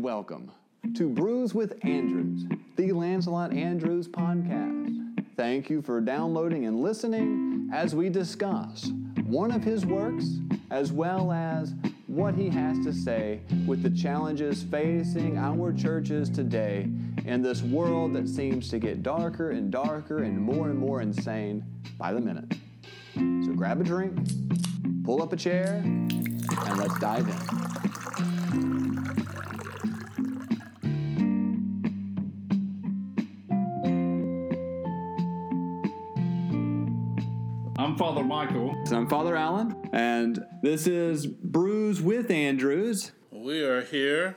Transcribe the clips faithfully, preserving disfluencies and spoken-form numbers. Welcome to Brews with Andrewes, the Lancelot Andrewes podcast. Thank you for downloading and listening as we discuss one of his works, as well as what he has to say with the challenges facing our churches today in this world that seems to get darker and darker and more and more insane by the minute. So grab a drink, pull up a chair, and let's dive in. I'm Father Michael. And I'm Father Alan, and this is Brews with Andrewes. We are here,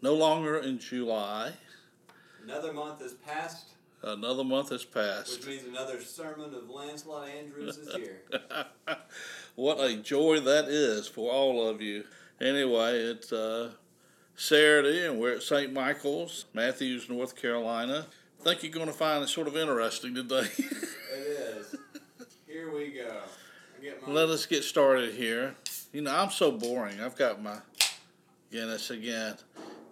no longer in July. Another month has passed. Another month has passed. Which means another sermon of Lancelot Andrewes is here. What a joy that is for all of you. Anyway, it's uh, Saturday, and we're at Saint Michael's, Matthews, North Carolina. I think you're going to find it sort of interesting today. It is. Here we go. Get my... Let us get started here. You know, I'm so boring. I've got my Guinness again,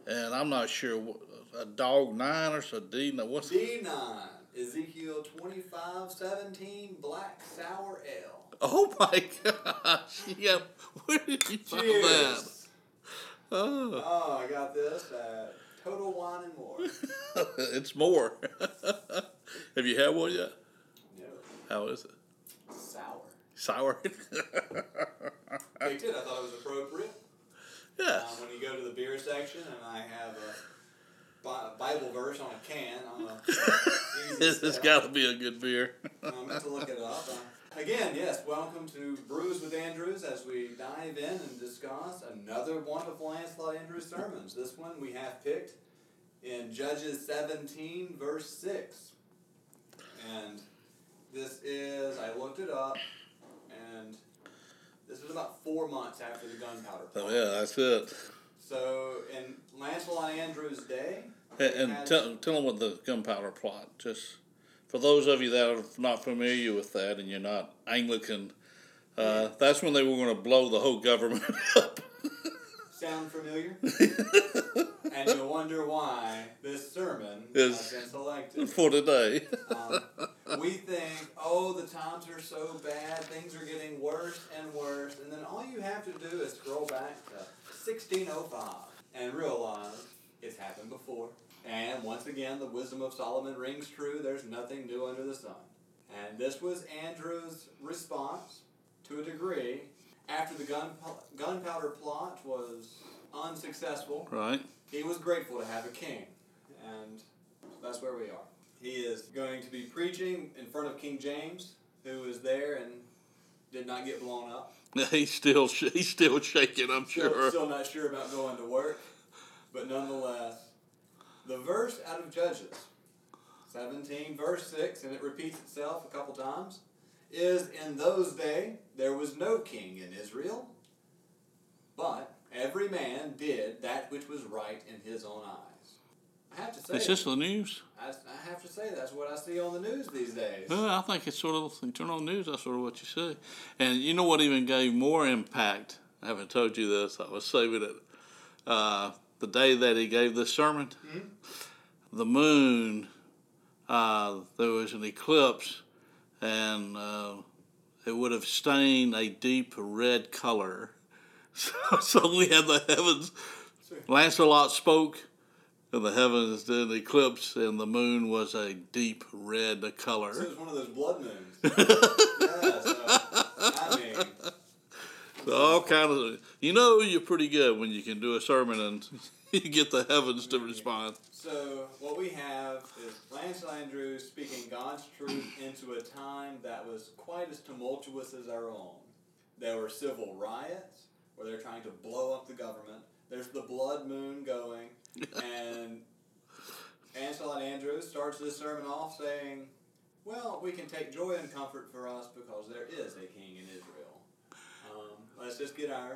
and I'm not sure what... A dog nine or so D nine. What's D nine? Ezekiel twenty-five seventeen black sour ale. Oh my gosh! Yeah, where did you find that? Oh. oh, I got this at Total Wine and More. It's more. Have you had one yet? No. How is it? Sour. Sour. I did. I thought it was appropriate. Yes. Um, when you go to the beer section, and I have a Bible verse on a can. On a this has got to be a good beer. I'm meant to look it up. Uh, again, yes, welcome to Brews with Andrewes as we dive in and discuss another one of Lancelot Andrewes' sermons. This one we have picked in Judges seventeen, verse six. And this is, I looked it up, and this was about four months after the Gunpowder Plot. Oh, yeah, that's it. So, in Lancelot Andrewes' day... And, and tell, tell them what the Gunpowder Plot, just for those of you that are not familiar with that and you're not Anglican, uh, yeah. That's when they were going to blow the whole government up. Sound familiar? And you'll wonder why this sermon has been selected. For today. um, we think, oh, the times are so bad, things are getting worse and worse, and then all you have to do is scroll back to sixteen oh five and realize it's happened before. And once again, the wisdom of Solomon rings true. There's nothing new under the sun. And this was Andrewes' response, to a degree, after the gun, Gunpowder Plot was unsuccessful. Right. He was grateful to have a king. And that's where we are. He is going to be preaching in front of King James, who was there and did not get blown up. He's still he's still shaking, I'm still, sure. Still not sure about going to work. But nonetheless, the verse out of Judges seventeen, verse six, and it repeats itself a couple times, is, in those days there was no king in Israel, but every man did that which was right in his own eyes. I have to say... Is this the news? I, I have to say that's what I see on the news these days. Well, I think it's sort of... You turn on the news, that's sort of what you see. And you know what even gave more impact? I haven't told you this. I was saving it. Uh, the day that he gave this sermon, mm-hmm. the moon, uh, there was an eclipse, and uh, it would have stained a deep red color. So, so we had the heavens... Sure. Lancelot spoke... And the heavens did an eclipse, and the moon was a deep red color. So it was one of those blood moons. yeah, so, I mean. So all kind of, you know you're pretty good when you can do a sermon and you get the heavens to respond. So what we have is Lancelot Andrewes speaking God's truth into a time that was quite as tumultuous as our own. There were civil riots where they're trying to blow up the government. There's the blood moon going, and Lancelot Andrewes starts this sermon off saying, well, we can take joy and comfort for us because there is a king in Israel. Um, let's just get our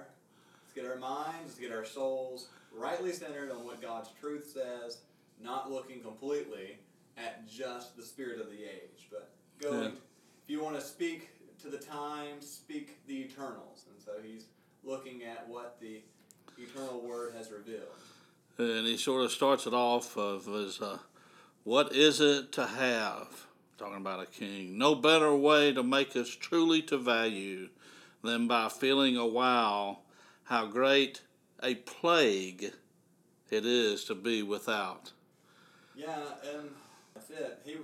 let's get our minds, let's get our souls rightly centered on what God's truth says, not looking completely at just the spirit of the age, but going, yeah. If you want to speak to the time, speak the eternals. And so he's looking at what the eternal word has revealed. and he sort of starts it off of as, uh, what is it to have? Talking about a king. No better way to make us truly to value than by feeling a while how great a plague it is to be without. Yeah, and that's it. He,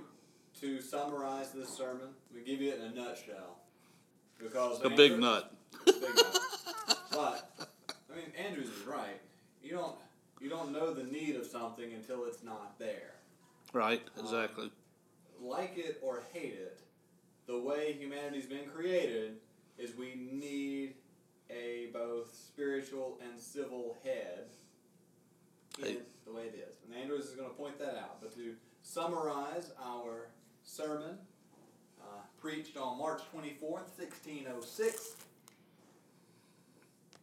to summarize this sermon, we give you it in a nutshell. Because a big nut. Big nut. But I mean, Andrewes is right. You don't you don't know the need of something until it's not there. Right. Exactly. Um, like it or hate it, the way humanity's been created is we need a both spiritual and civil head. Hey. The way it is, and Andrewes is going to point that out. But to summarize our sermon, uh, preached on March twenty-fourth, sixteen oh six.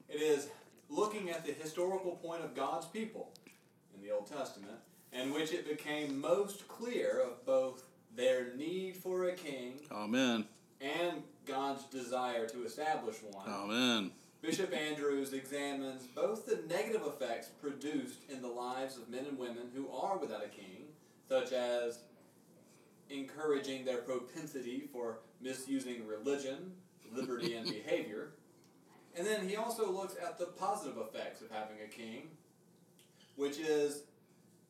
It is looking at the historical point of God's people in the Old Testament, in which it became most clear of both their need for a king, amen, and God's desire to establish one. Amen. Bishop Andrewes examines both the negative effects produced in the lives of men and women who are without a king, such as encouraging their propensity for misusing religion, liberty, and behavior. And then he also looks at the positive effects of having a king, which is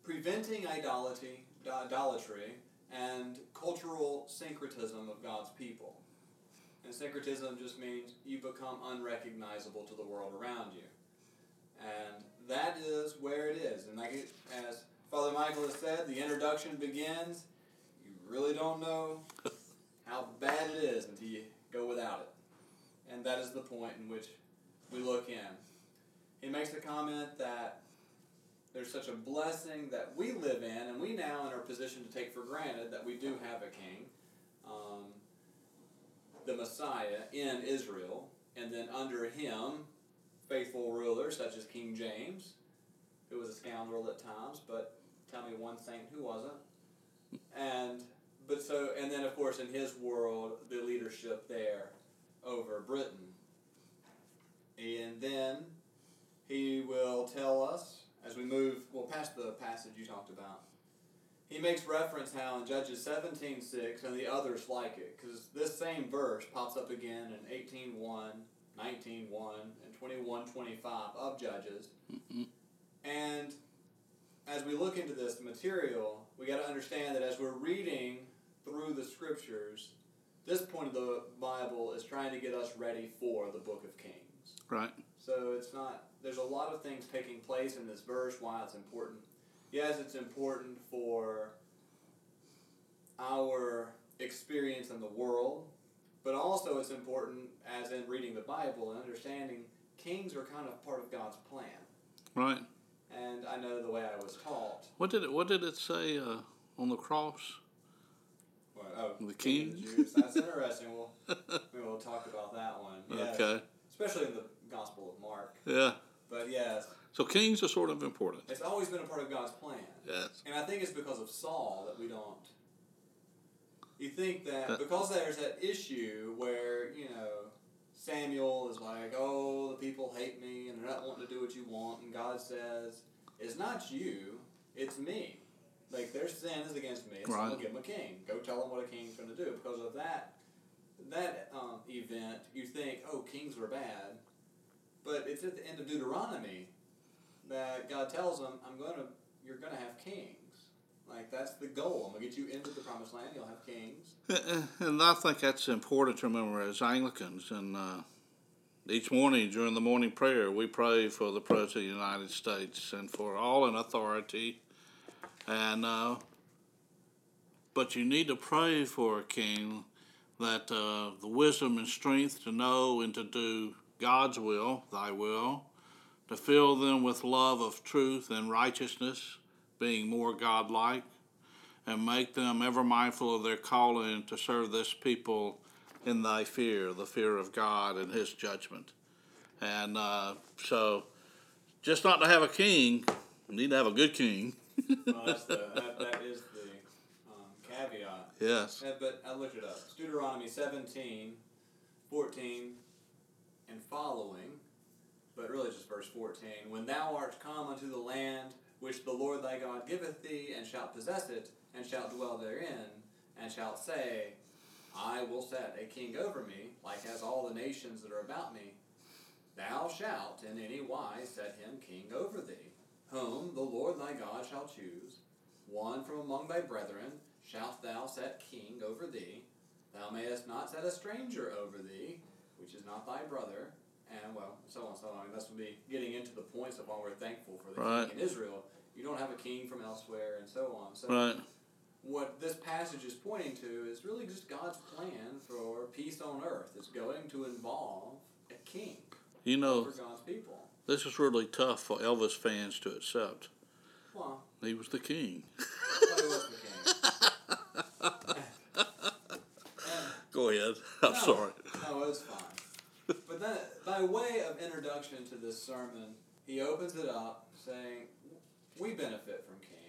preventing idolatry, idolatry and cultural syncretism of God's people. And syncretism just means you become unrecognizable to the world around you. And that is where it is. And like it, as Father Michael has said, the introduction begins. You really don't know how bad it is until you go without it. And that is the point in which we look in. He makes the comment that there's such a blessing that we live in, and we now in our position to take for granted that we do have a king, um, the Messiah in Israel, and then under him, faithful rulers such as King James, who was a scoundrel at times, but tell me one saint who wasn't. And but so, and then of course in his world, the leadership there over Britain. And then he will tell us, as we move, well, past the passage you talked about, he makes reference how in Judges seventeen six and the others like it, because this same verse pops up again in eighteen one, nineteen one, and twenty-one twenty-five of Judges. Mm-hmm. And as we look into this material, we got to understand that as we're reading through the scriptures, this point of the Bible is trying to get us ready for the Book of Kings. Right. So it's not, there's a lot of things taking place in this verse, why it's important. Yes, it's important for our experience in the world, but also it's important as in reading the Bible and understanding kings are kind of part of God's plan. Right. And I know the way I was taught. What did it, what did it say uh, on the cross? Oh, the king? That's interesting. We'll, we'll talk about that one. Yes. Okay. Especially in the Gospel of Mark. Yeah. But yes. So kings are sort of important. It's always been a part of God's plan. Yes. And I think it's because of Saul that we don't... You think that, that because there's that issue where, you know, Samuel is like, oh, the people hate me and they're not wanting to do what you want. And God says, it's not you, it's me. Like, their sin is against me, and right. So I'll give them a king. Go tell them what a king's going to do. Because of that that um, event, you think, oh, kings are bad. But it's at the end of Deuteronomy that God tells them, I'm going to, you're going to have kings. Like, that's the goal. I'm going to get you into the promised land, you'll have kings. And I think that's important to remember as Anglicans. And uh, each morning during the morning prayer, we pray for the President of the United States and for all in authority. And uh, but you need to pray for a king that uh, the wisdom and strength to know and to do God's will, thy will, to fill them with love of truth and righteousness, being more godlike, and make them ever mindful of their calling to serve this people in thy fear, the fear of God and his judgment. And uh, so just not to have a king, you need to have a good king. Well, that's the, that, that is the um, caveat. Yes. Yeah, but I looked it up. It's Deuteronomy seventeen, fourteen, and following, but really just verse fourteen. When thou art come unto the land which the Lord thy God giveth thee, and shalt possess it, and shalt dwell therein, and shalt say, I will set a king over me, like as all the nations that are about me. Thou shalt in any wise set him king over thee, whom the Lord thy God shall choose. One from among thy brethren shalt thou set king over thee. Thou mayest not set a stranger over thee, which is not thy brother. And, well, so on, so on. I mean, this would be getting into the points of why we're thankful for the right. king in Israel. You don't have a king from elsewhere, and so on. So right. What this passage is pointing to is really just God's plan for peace on earth. It's going to involve a king you know, for God's people. This is really tough for Elvis fans to accept. Why? He was the king. Well, he was the king. and, Go ahead. I'm no, sorry. No, it's fine. But then, by way of introduction to this sermon, he opens it up saying, we benefit from kings.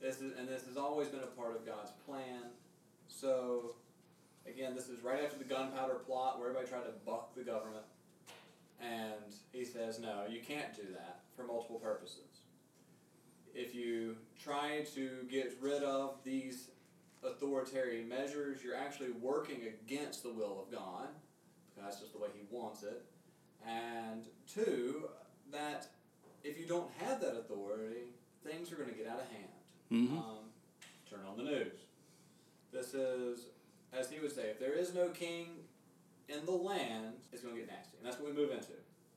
This is, and this has always been a part of God's plan. So, again, this is right after the Gunpowder Plot, where everybody tried to buck the government. And he says, no, you can't do that for multiple purposes. If you try to get rid of these authoritarian measures, you're actually working against the will of God. That's just the way he wants it. And two, that if you don't have that authority, things are going to get out of hand. Mm-hmm. Um, turn on the news. This is, as he would say, if there is no king in the land, it's going to get nasty. And that's what we move into.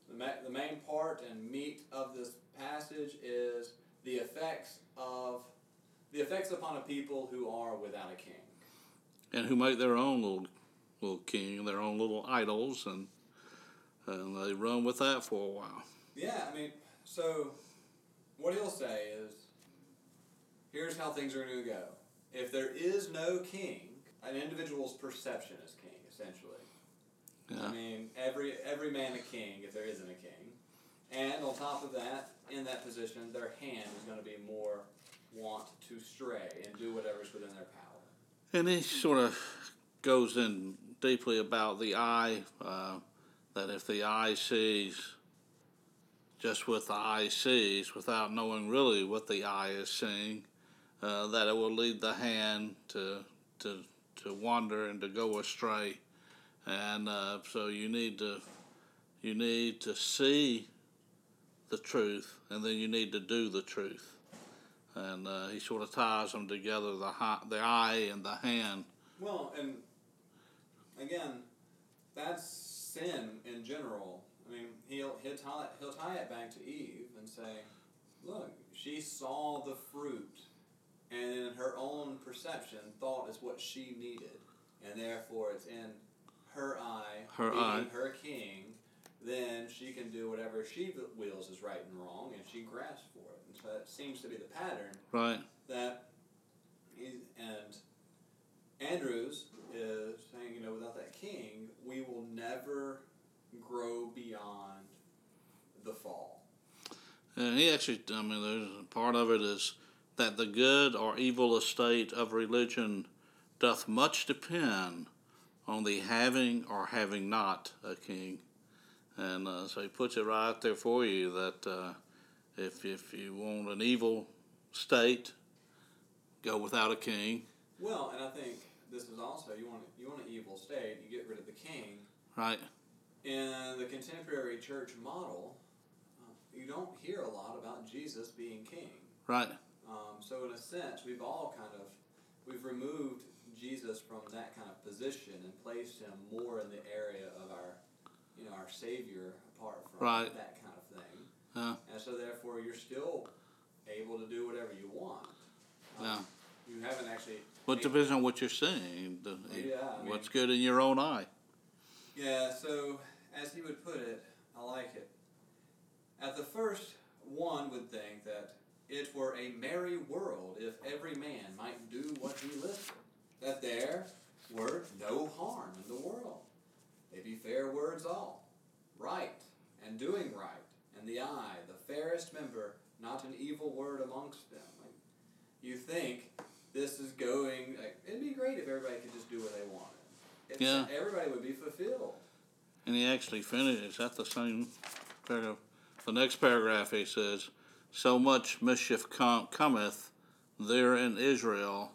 The, ma- the main part and meat of this passage is the effects of the effects upon a people who are without a king. And who make their own little little king, their own little idols, and and they run with that for a while. Yeah, I mean, so what he'll say is, here's how things are going to go. If there is no king, an individual's perception is king, essentially. Yeah. I mean, every every man a king if there isn't a king. And on top of that, in that position, their hand is going to be more want to stray and do whatever's within their power. And they sort of goes in deeply about the eye, uh, that if the eye sees just what the eye sees without knowing really what the eye is seeing, uh, that it will lead the hand to to to wander and to go astray. And uh, so you need to you need to see the truth, and then you need to do the truth. And uh, he sort of ties them together, the hi- the eye and the hand. Well, and again, that's sin in general. I mean, he'll he'll tie it, he'll tie it back to Eve and say, look, she saw the fruit, and in her own perception, thought is what she needed, and therefore it's in her eye, her being eye. Her king, then she can do whatever she wills is right and wrong, and she grasps for it. And so that seems to be the pattern. Right. That is, and Andrewes is saying, you know, without that king, we will never grow beyond the fall. And he actually, I mean, there's, part of it is that the good or evil estate of religion doth much depend on the having or having not a king. And uh, so he puts it right there for you that uh, if if you want an evil state, go without a king. Well, and I think this is also, you want you want an evil state, you get rid of the king. Right. In the contemporary church model, uh, you don't hear a lot about Jesus being king. Right. Um, so in a sense, we've all kind of, we've removed Jesus from that kind of position and placed him more in the area of our, you know, our Savior, apart from right. that kind of thing. Yeah. And so therefore, you're still able to do whatever you want. Um, yeah. You haven't actually... Well, it depends on what you're saying, the, yeah, I mean, what's good in your own eye. Yeah, so, as he would put it, I like it. At the first, one would think that it were a merry world if every man might do what he listed, that there were no harm in the world. They be fair words all, right, and doing right, and the eye, the fairest member, not an evil word amongst them. Like, you think... This is going, like, it'd be great if everybody could just do what they wanted. It's, yeah. Everybody would be fulfilled. And he actually finishes, at the same paragraph. The next paragraph he says, so much mischief com- cometh there in Israel,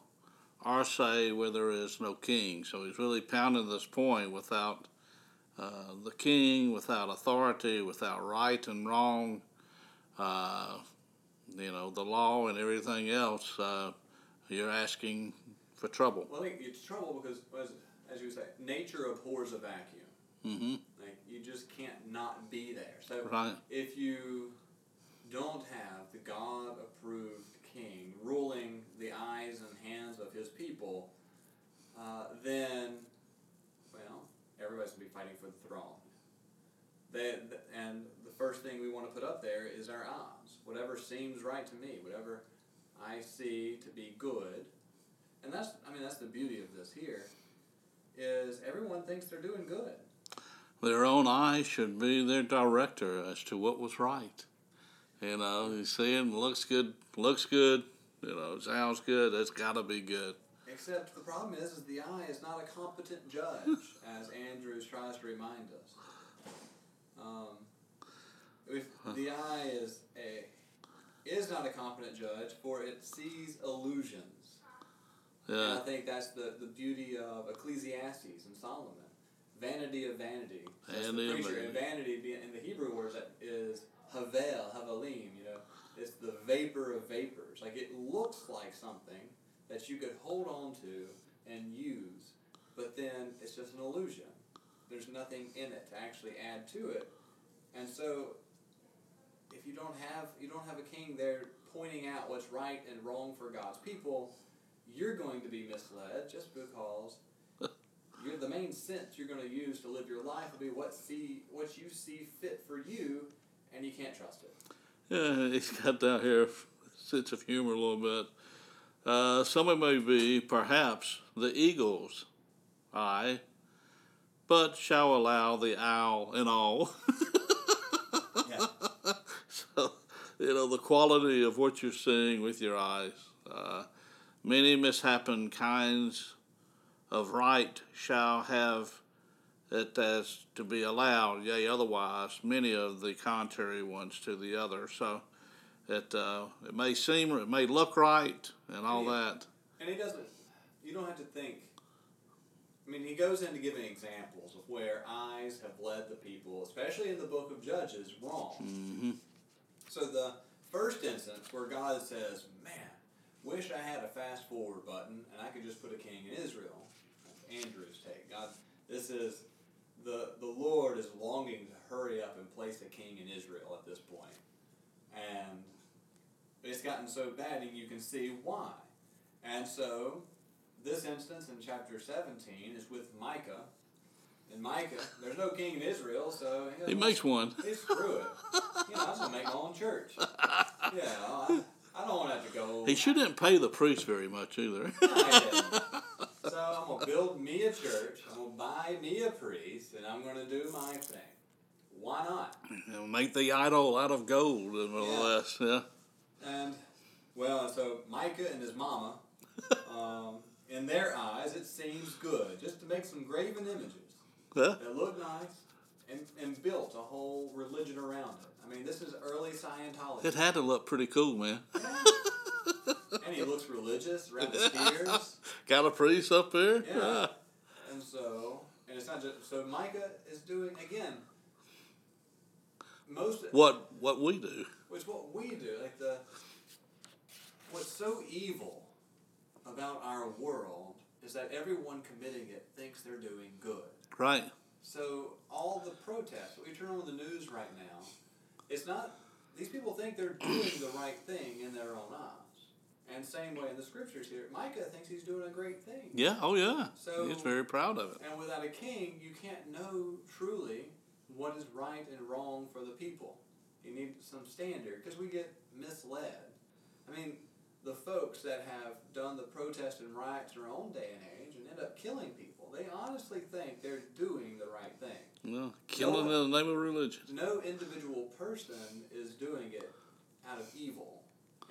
Arsay, where there is no king. So he's really pounding this point without uh, the king, without authority, without right and wrong, uh, you know, the law and everything else. Uh, you're asking for trouble. Well, I think it's trouble because, as, as you say, nature abhors a vacuum. Mm-hmm. Like, you just can't not be there. So right. If you don't have the God-approved king ruling the eyes and hands of his people, uh, then, well, everybody's going to be fighting for the throne. They, and the first thing we want to put up there is our odds. Whatever seems right to me, whatever I see to be good. And that's, I mean, that's the beauty of this here, is everyone thinks they're doing good. Their own eye should be their director as to what was right. You know, you see it, looks good, looks good, you know, sounds good, it's got to be good. Except the problem is, is the eye is not a competent judge, as Andrews tries to remind us. Um, if the eye is a is not a competent judge, for it sees illusions. Yeah. And I think that's the, the beauty of Ecclesiastes and Solomon. Vanity of vanity. And the preacher, and vanity in the Hebrew words is havel, havelim, you know. It's the vapor of vapors. Like, it looks like something that you could hold on to and use, but then it's just an illusion. There's nothing in it to actually add to it. And so if you don't have you don't have a king there pointing out what's right and wrong for God's people, you're going to be misled just because You're, the main sense you're going to use to live your life will be what see what you see fit for you, and you can't trust it. Yeah, he's got down here a sense of humor a little bit. Uh, some it may be, perhaps, the eagle's eye, but shall allow the owl in all. Yeah. So, you know, the quality of what you're seeing with your eyes. Uh, many mishappen kinds of right shall have it as to be allowed, yea, otherwise, many of the contrary ones to the other. So it uh, it may seem, it may look right, and all and he, that. And he doesn't, you don't have to think. I mean, he goes into giving examples of where eyes have led the people, especially in the book of Judges, wrong. Mm-hmm. So the first instance where God says, man, wish I had a fast forward button and I could just put a king in Israel. Andrew's take. God, this is the the Lord is longing to hurry up and place a king in Israel at this point, and it's gotten so bad, and you can see why. And so, this instance in chapter seventeen is with Micah, and Micah, there's no king in Israel, so he, goes, he makes one. He screw it. You know, I'm gonna make my own church. Yeah. I, I don't want to have to go. He shouldn't pay the priest very much either. I So I'm going to build me a church, I'm going to buy me a priest, and I'm going to do my thing. Why not? And make the idol out of gold, and all yeah. less, yeah. And, well, so Micah and his mama, um, in their eyes, it seems good, just to make some graven images huh? that look nice, and, and built a whole religion around it. I mean, this is early Scientology. It had to look pretty cool, man. Yeah. And he looks religious around his ears. Got a priest up there. Yeah. yeah. And so, and it's not just, so Micah is doing, again, most. What, what we do. Which what we do, like the, what's so evil about our world is that everyone committing it thinks they're doing good. Right. So all the protests, we turn on the news right now, it's not, these people think they're doing the right thing in their own eyes. And same way in the scriptures here, Micah thinks he's doing a great thing. Yeah, oh yeah. So, he's very proud of it. And without a king, you can't know truly what is right and wrong for the people. You need some standard, because we get misled. I mean, the folks that have done the protests and riots in our own day and age and end up killing people, they honestly think they're doing the right thing. No, killing no, in the name of religion. No individual person is doing it out of evil.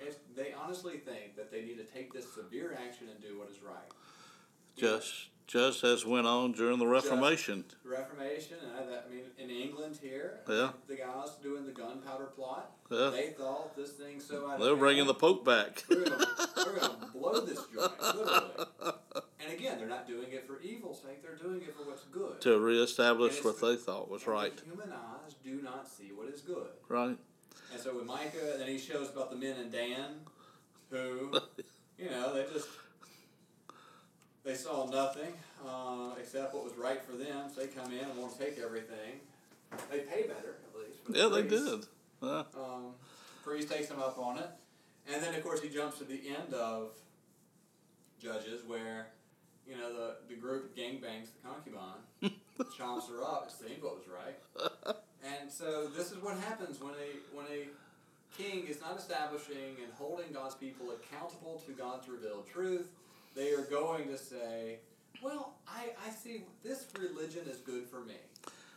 If they honestly think that they need to take this severe action and do what is right. Just, just as went on during the Reformation. Just, the Reformation, and I, I mean, in England here, yeah. the guys doing the Gunpowder Plot, yeah. they thought this thing so out of They're bringing the Pope back. We're going to blow this joint, literally. And again, they're not doing it for evil's sake. They're doing it for what's good. To reestablish what they thought was right. Human eyes do not see what is good. Right. And so with Micah, then he shows about the men in Dan, who, you know, they just... They saw nothing uh, except what was right for them. So they come in and want to take everything. They pay better, at least. Yeah, the they did. Yeah. Um, the priest takes them up on it. And then, of course, he jumps to the end of Judges where, you know, the, the group gangbangs the concubine, chomps her up. It seemed what was right. And so this is what happens when a when a king is not establishing and holding God's people accountable to God's revealed truth. They are going to say, well, I, I see this religion is good for me,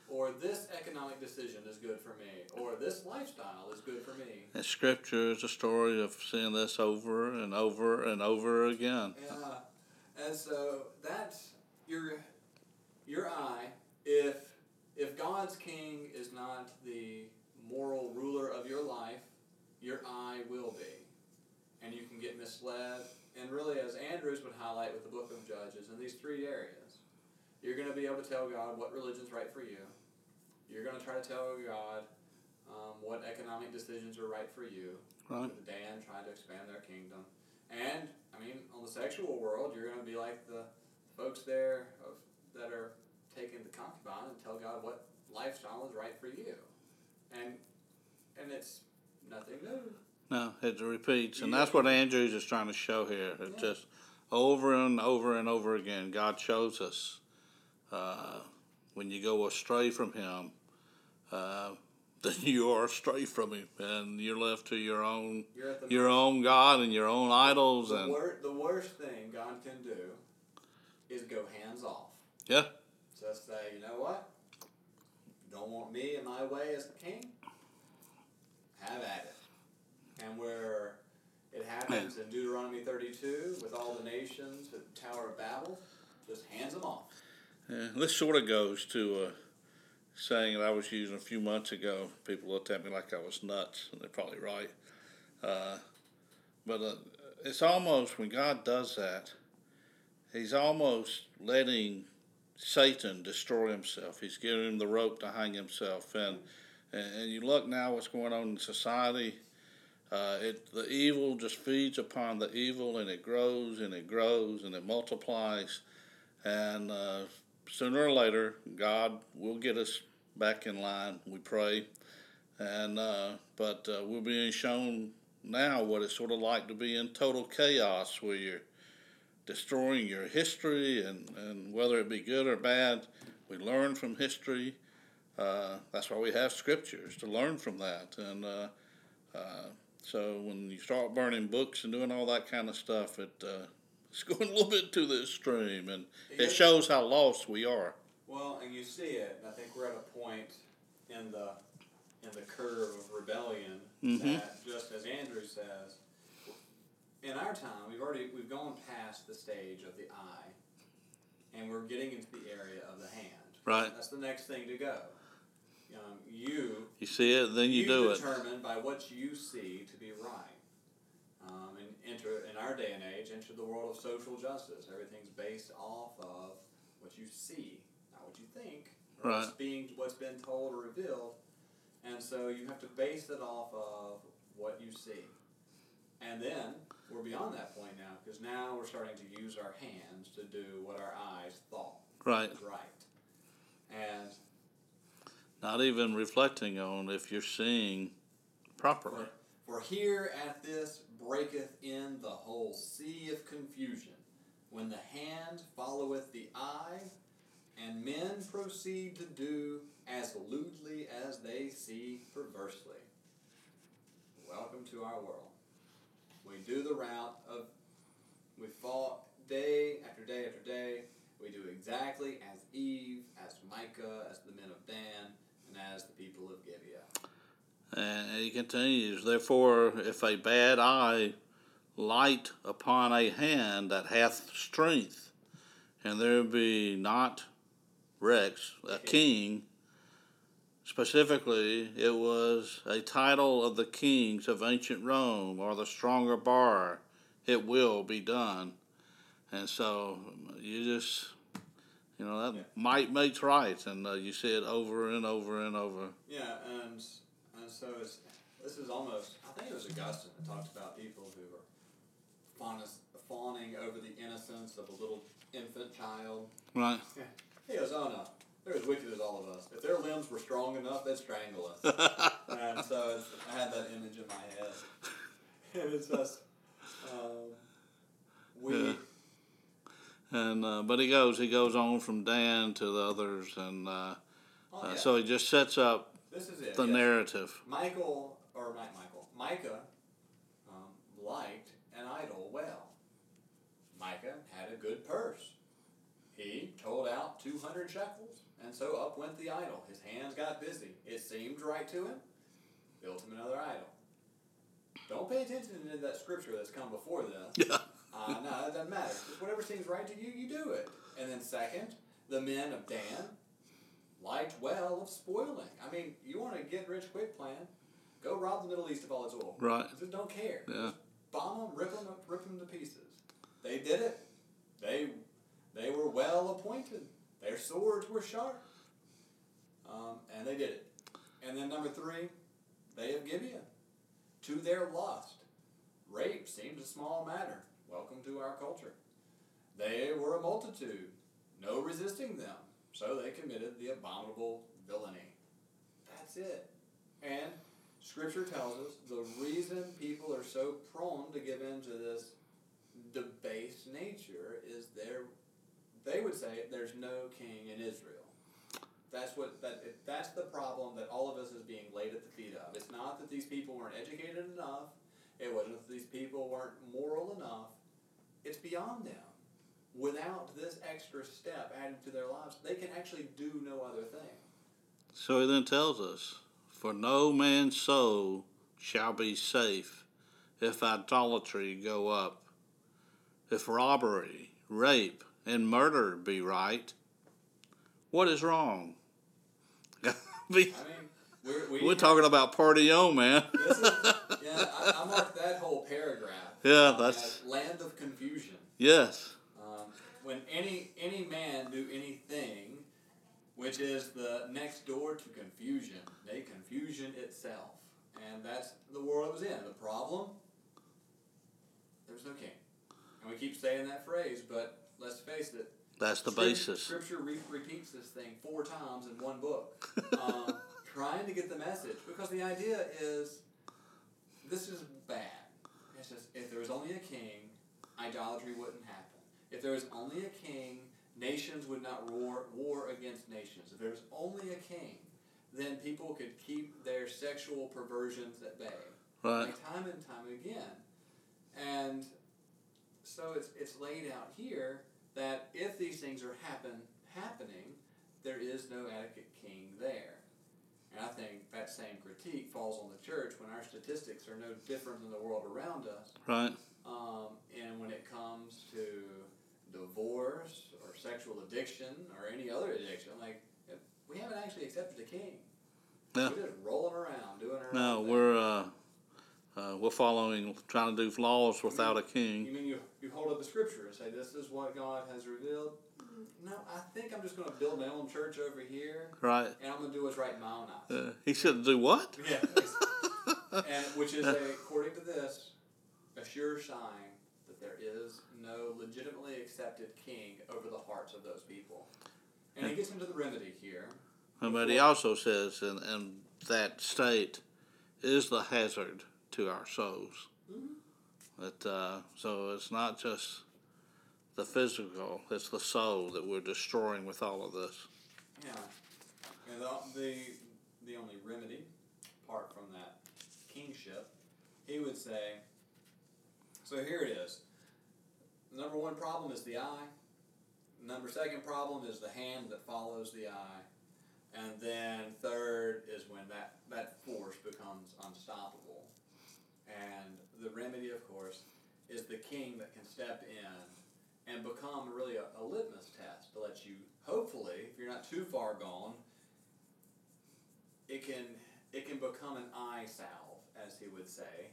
or this economic decision is good for me, or this lifestyle is good for me. And Scripture is a story of seeing this over and over and over again. Yeah, and so that's your your eye. If, if God's king is not the moral ruler of your life, your eye will be, and you can get misled. And really, as Andrews would highlight with the book of Judges, in these three areas, you're going to be able to tell God what religion's right for you. You're going to try to tell God um, what economic decisions are right for you. Right. With Dan trying to expand their kingdom. And, I mean, on the sexual world, you're going to be like the folks there of, that are taking the concubine and tell God what lifestyle is right for you. And, and it's nothing new. No, it repeats, and that's what Andrews is trying to show here. It's yeah. just over and over and over again. God shows us uh, when you go astray from Him, uh, then you are astray from Him, and you're left to your own, your moment. own God and your own idols. The and wor- the worst thing God can do is go hands off. Yeah. Just say, you know what? You don't want me and my way as the king? Have at it. And where it happens in Deuteronomy thirty-two with all the nations at the Tower of Babel, just hands them off. Yeah, this sort of goes to a saying that I was using a few months ago. People looked at me like I was nuts, and they're probably right. Uh, but uh, it's almost, when God does that, He's almost letting Satan destroy himself. He's giving him the rope to hang himself. And, and you look now what's going on in society. Uh, it, the evil just feeds upon the evil, and it grows, and it grows, and it multiplies. And uh, sooner or later, God will get us back in line, we pray. And uh, But uh, we're being shown now what it's sort of like to be in total chaos, where you're destroying your history, and, and whether it be good or bad, we learn from history. Uh, that's why we have scriptures, to learn from that. And... Uh, uh, So when you start burning books and doing all that kind of stuff, it uh, it's going a little bit to the extreme, and it shows how lost we are. Well, and you see it. I think we're at a point in the in the curve of rebellion mm-hmm. that, just as Andrew says, in our time we've already we've gone past the stage of the eye, and we're getting into the area of the hand. Right. That's the next thing to go. Um, you you see it, then you, you do it. You determine by what you see to be right. Um, and enter in our day and age, enter the world of social justice. Everything's based off of what you see, not what you think. Or right. What's being what's been told or revealed, and so you have to base it off of what you see. And then we're beyond that point now, because now we're starting to use our hands to do what our eyes thought right. was right. And not even reflecting on if you're seeing properly. For, for here at this breaketh in the whole sea of confusion, when the hand followeth the eye, and men proceed to do as lewdly as they see perversely. Welcome to our world. We do the route of, we fall day after day after day, we do exactly as Eve, as Micah, as the men of Dan, as the people of Gibeah. And he continues, therefore, if a bad eye light upon a hand that hath strength, and there be not Rex, a king, Specifically, it was a title of the kings of ancient Rome, or the stronger bar, it will be done. And so you just, you know, that yeah. might makes right, and uh, you see it over and over and over. Yeah, and and so it's, this is almost, I think it was Augustine that talks about people who are fawning over the innocence of a little infant child. Right. Yeah. He goes, oh no, they're as wicked as all of us. If their limbs were strong enough, they'd strangle us. And so it's, I had that image in my head. And it's just, um, we... Yeah. And uh, but he goes, he goes on from Dan to the others, and uh, oh, yeah. uh, so he just sets up this is it, the yes. narrative. Michael, or not Michael, Micah um, liked an idol well. Micah had a good purse. He told out two hundred shekels, and so up went the idol. His hands got busy. It seemed right to him. Built him another idol. Don't pay attention to that scripture that's come before this. Yeah. Uh, no, it doesn't matter. Just whatever seems right to you, you do it. And then second, the men of Dan liked well of spoiling. I mean, you want to get rich quick plan, go rob the Middle East of all its oil. Right. Just don't care. Yeah. Just bomb them, rip them, rip them to pieces. They did it. They they were well appointed. Their swords were sharp. Um, and they did it. And then number three, they of Gibeah. To their lust, rape seemed a small matter. Welcome to our culture. They were a multitude, no resisting them, so they committed the abominable villainy. That's it. And Scripture tells us the reason people are so prone to give in to this debased nature is there. They would say there's no king in Israel. That's what that that's the problem that all of us is being laid at the feet of. It's not that these people weren't educated enough. It wasn't that these people weren't moral enough. It's beyond them. Without this extra step added to their lives, they can actually do no other thing. So he then tells us, for no man's soul shall be safe if idolatry go up. If robbery, rape, and murder be right, what is wrong? I mean, we're, we we're talking about party on, man. This is, yeah, I, I marked that whole paragraph. Yeah, that's land of confusion. Yes. Um, when any any man do anything, which is the next door to confusion, they confusion itself, and that's the world it was in. The problem, there was no king, and we keep saying that phrase, but let's face it. That's the scripture, basis. Scripture re- repeats this thing four times in one book, um, trying to get the message, because the idea is. This is bad. It's just, if there was only a king, idolatry wouldn't happen. If there was only a king, nations would not war, war against nations. If there was only a king, then people could keep their sexual perversions at bay. Right. Like time and time again. And so it's it's laid out here that if these things are happen happening, there is no adequate king there. And I think that same critique falls on the church when our statistics are no different than the world around us. Right. Um, and when it comes to divorce or sexual addiction or any other addiction, like, we haven't actually accepted the king. Yeah. We're just rolling around, doing our No, own we're, uh, uh, we're following, trying to do laws without you mean, a king. You mean you, you hold up the scripture and say, this is what God has revealed? No, I think I'm just going to build my own church over here. Right. And I'm going to do what's right in my own eyes. Uh, he said, do what? Yeah. And, which is, a, according to this, a sure sign that there is no legitimately accepted king over the hearts of those people. And he gets into the remedy here. But he also says, in, in that state is the hazard to our souls. Mm-hmm. That, uh, so it's not just... the physical, it's the soul that we're destroying with all of this. Yeah. And the, the the only remedy, apart from that kingship, he would say, so here it is. Number one problem is the eye. Number second problem is the hand that follows the eye. And then third is when that, that force becomes unstoppable. And the remedy, of course, is the king that can step in and become really a, a litmus test to let you, hopefully, if you're not too far gone, it can it can become an eye salve, as he would say,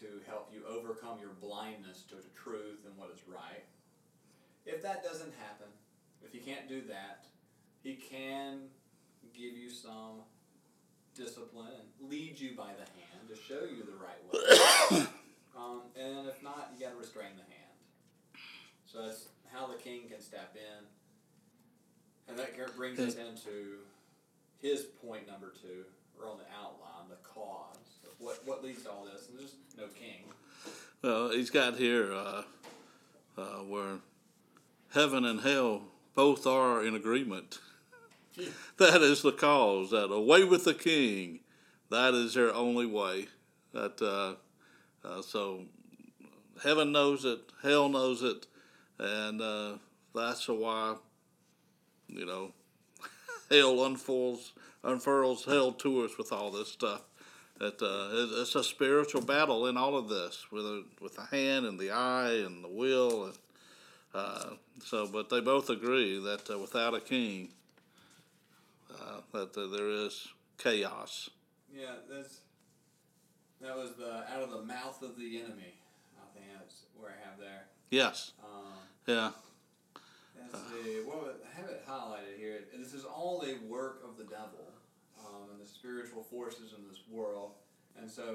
to help you overcome your blindness to the truth and what is right. If that doesn't happen, if you can't do that, he can give you some discipline and lead you by the hand to show you the right way. um, and if not, you got to restrain the hand. So that's how the king can step in. And that brings us into his point number two, or on the outline, the cause. Of what, what leads to all this? And there's no king. Well, he's got here uh, uh, where heaven and hell both are in agreement. That is the cause, that away with the king, that is their only way. That uh, uh, so heaven knows it, hell knows it, and uh, that's why, you know, hell unfurls, unfurls hell to us with all this stuff. That uh, it's a spiritual battle in all of this, with a, with the hand and the eye and the will. And, uh, so, but they both agree that uh, without a king, Uh, that uh, there is chaos. Yeah, that's that was the out of the mouth of the enemy. I think that's where I have there. Yes. Um, yeah. That's uh, the well, I have it highlighted here. This is all a work of the devil um, and the spiritual forces in this world. And so,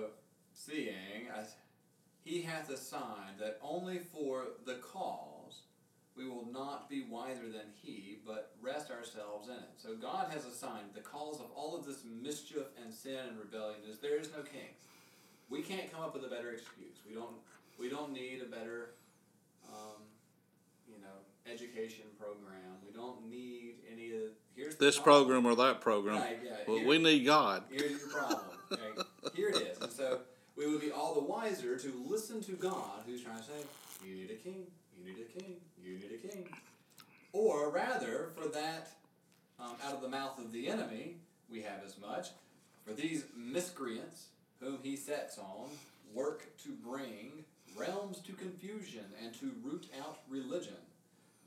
seeing I, he hath assigned that only for the cause we will not be wiser than he, but rest ourselves in it. So God has assigned the cause of all of this mischief and sin and rebellion is there is no king. We can't come up with a better excuse. We don't. We don't need a better, um, you know, education program. We don't need any of here's the this problem. program or that program. Right, yeah, well, here, we need God. Here's your problem. Okay? Here it is. And so we would be all the wiser to listen to God, who's trying to say, "You need a king. You need a king. You need a king." Or rather, for that, um, out of the mouth of the enemy, we have as much. For these miscreants, whom he sets on, work to bring realms to confusion and to root out religion,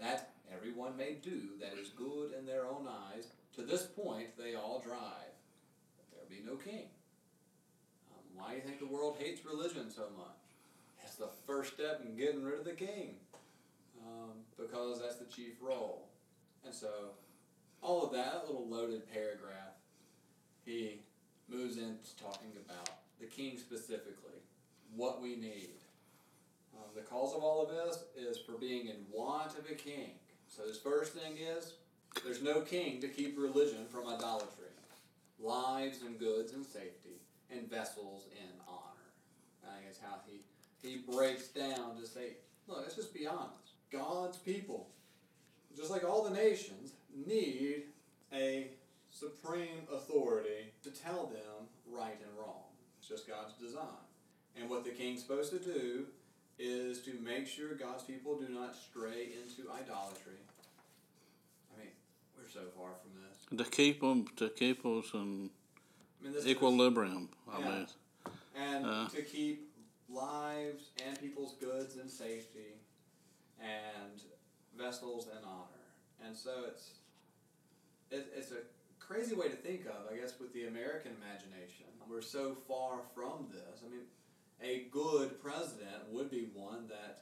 that everyone may do that is good in their own eyes. To this point, they all drive. But there be no king. Um, why do you think the world hates religion so much? It's the first step in getting rid of the king. Um, because that's the chief role. And so, all of that, that little loaded paragraph, he moves into talking about the king specifically, what we need. Um, the cause of all of this is for being in want of a king. So his first thing is, there's no king to keep religion from idolatry, lives and goods and safety, and vessels in honor. I think it's how he, he breaks down to say, look, let's just be honest. God's people, just like all the nations, need a supreme authority to tell them right and wrong. It's just God's design. And what the king's supposed to do is to make sure God's people do not stray into idolatry. I mean, we're so far from this. To keep them, to keep us in I mean, equilibrium. Is, I yeah. mean, and uh, to keep lives and people's goods in safety, and vessels in honor. And so it's it, it's a crazy way to think of, I guess, with the American imagination. We're so far from this. I mean, a good president would be one that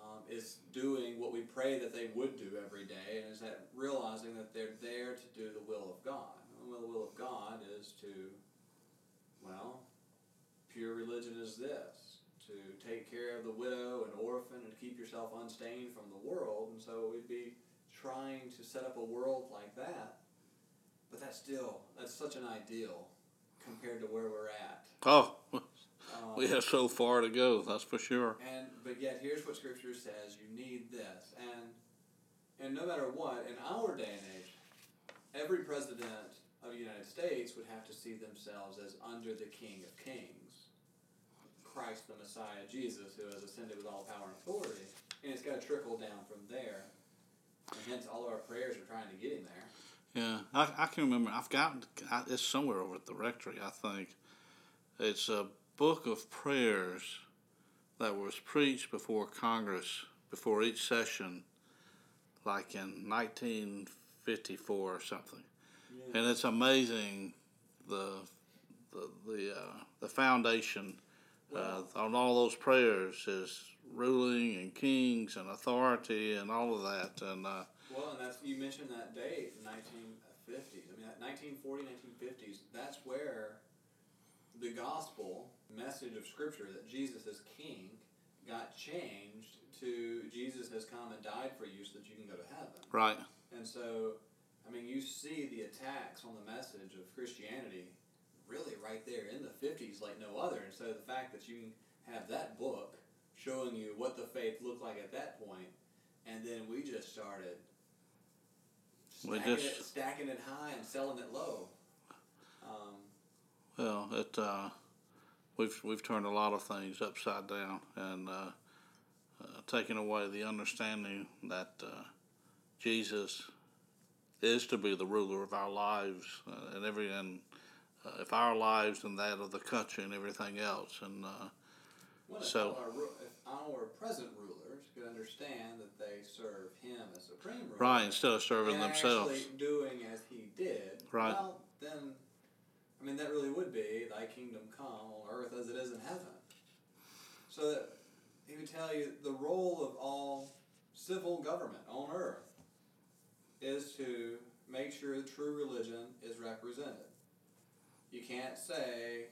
um, is doing what we pray that they would do every day, and is that realizing that they're there to do the will of God. And the will of God is to, well, pure religion is this. To take care of the widow and orphan and keep yourself unstained from the world. And so we'd be trying to set up a world like that. But that's still, that's such an ideal compared to where we're at. Oh, um, we have so far to go, that's for sure. And But yet here's what Scripture says, you need this. And, and no matter what, in our day and age, every president of the United States would have to see themselves as under the King of Kings. Christ the Messiah, Jesus, who has ascended with all power and authority, and it's got to trickle down from there, and hence all of our prayers are trying to get him there. Yeah, I, I can remember, I've got, it's somewhere over at the rectory, I think. It's a book of prayers that was preached before Congress, before each session, like in nineteen fifty-four or something. Yeah. And it's amazing the the the, uh, the foundation uh, on all those prayers is ruling and kings and authority and all of that. And uh, well, and that's, you mentioned that date, nineteen fifties. I mean, that nineteen forty, nineteen fifties. That's where the gospel message of Scripture that Jesus is King got changed to Jesus has come and died for you so that you can go to heaven. Right. And so, I mean, you see the attacks on the message of Christianity really right there in the fifties like no other. And so the fact that you can have that book showing you what the faith looked like at that point, and then we just started stacking, we just, it, stacking it high and selling it low. Um, well, it... Uh, We've we've turned a lot of things upside down and uh, uh, taken away the understanding that uh, Jesus is to be the ruler of our lives uh, and every and uh, if our lives and that of the country and everything else. And uh, well, so if our, if our present rulers could understand that they serve Him as supreme ruler, right, instead of serving and themselves, actually doing as He did, right? Well, then. I mean, that really would be thy kingdom come on earth as it is in heaven. So that he would tell you the role of all civil government on earth is to make sure the true religion is represented. You can't say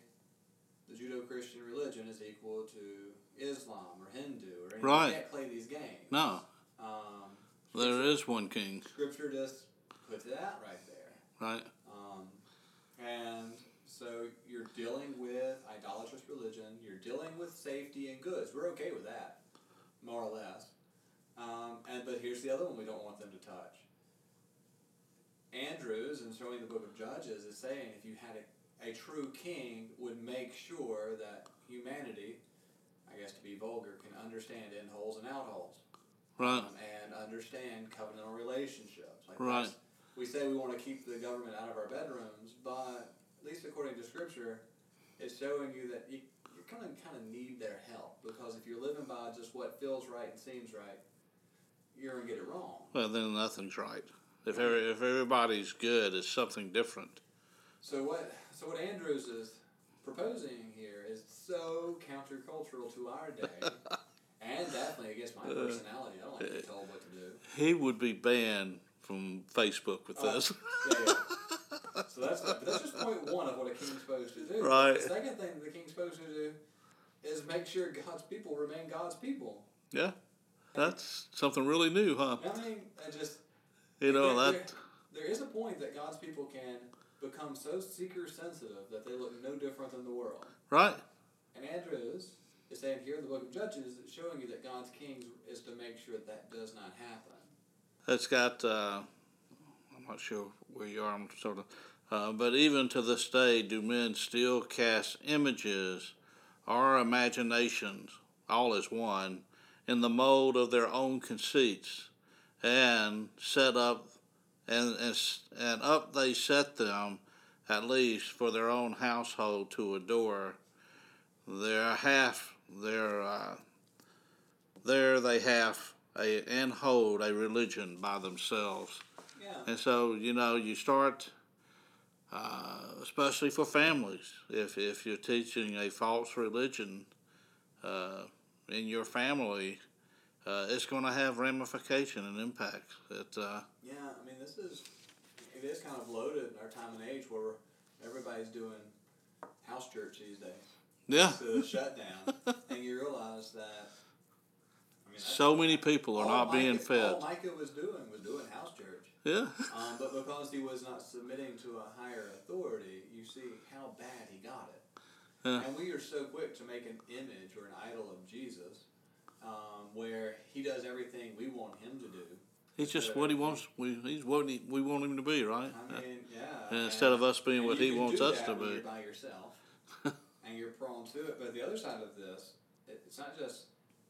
the Judeo-Christian religion is equal to Islam or Hindu or anything. Right. You can't play these games. No. Um, there is one king. Scripture just puts it out right there. Right. Um... And so you're dealing with idolatrous religion. You're dealing with safety and goods. We're okay with that, more or less. Um, and but here's the other one we don't want them to touch. Andrewes, in showing the book of Judges, is saying if you had a, a true king would make sure that humanity, I guess to be vulgar, can understand in holes and out holes. Right. Um, and understand covenantal relationships. Like right. This. We say we want to keep the government out of our bedrooms, but at least according to Scripture, it's showing you that you, you kind of kind of need their help, because if you're living by just what feels right and seems right, you're going to get it wrong. Well, then nothing's right. If every, if everybody's good, it's something different. So what so what Andrewes is proposing here is so countercultural to our day, and definitely against my personality. I don't like to be told what to do. He would be banned from Facebook with oh, this. Yeah, yeah. So that's, but that's just point one of what a king's supposed to do. Right. The second thing the king's supposed to do is make sure God's people remain God's people. Yeah. That's and, something really new, huh? I mean, I just... You know, there, that... There, there is a point that God's people can become so seeker-sensitive that they look no different than the world. Right. And Andrewes is saying here in the book of Judges, it's showing you that God's king is to make sure that that does not happen. It's got, uh, I'm not sure where you are, I'm sort of, uh, but even to this day, do men still cast images or imaginations, all as one, in the mold of their own conceits, and set up, and, and, and up they set them, at least for their own household to adore. Their half, their, uh, there they half, A, and hold a religion by themselves. Yeah. And so, you know, you start, uh, especially for families, if if you're teaching a false religion uh, in your family, uh, it's going to have ramification and impact. It, uh, yeah, I mean, this is, it is kind of loaded in our time and age where we're, everybody's doing house church these days. Yeah. It's a shutdown. And you realize that so many people are not being fed. All Micah was doing was doing house church. Yeah. Um, but because he was not submitting to a higher authority, you see how bad he got it. Yeah. And we are so quick to make an image or an idol of Jesus um, where he does everything we want him to do. He's just what he wants. We, he's what he, we want him to be, right? I mean, yeah. And instead and, of us being what he wants us to be. You're by yourself and you're prone to it. But the other side of this, it, it's not just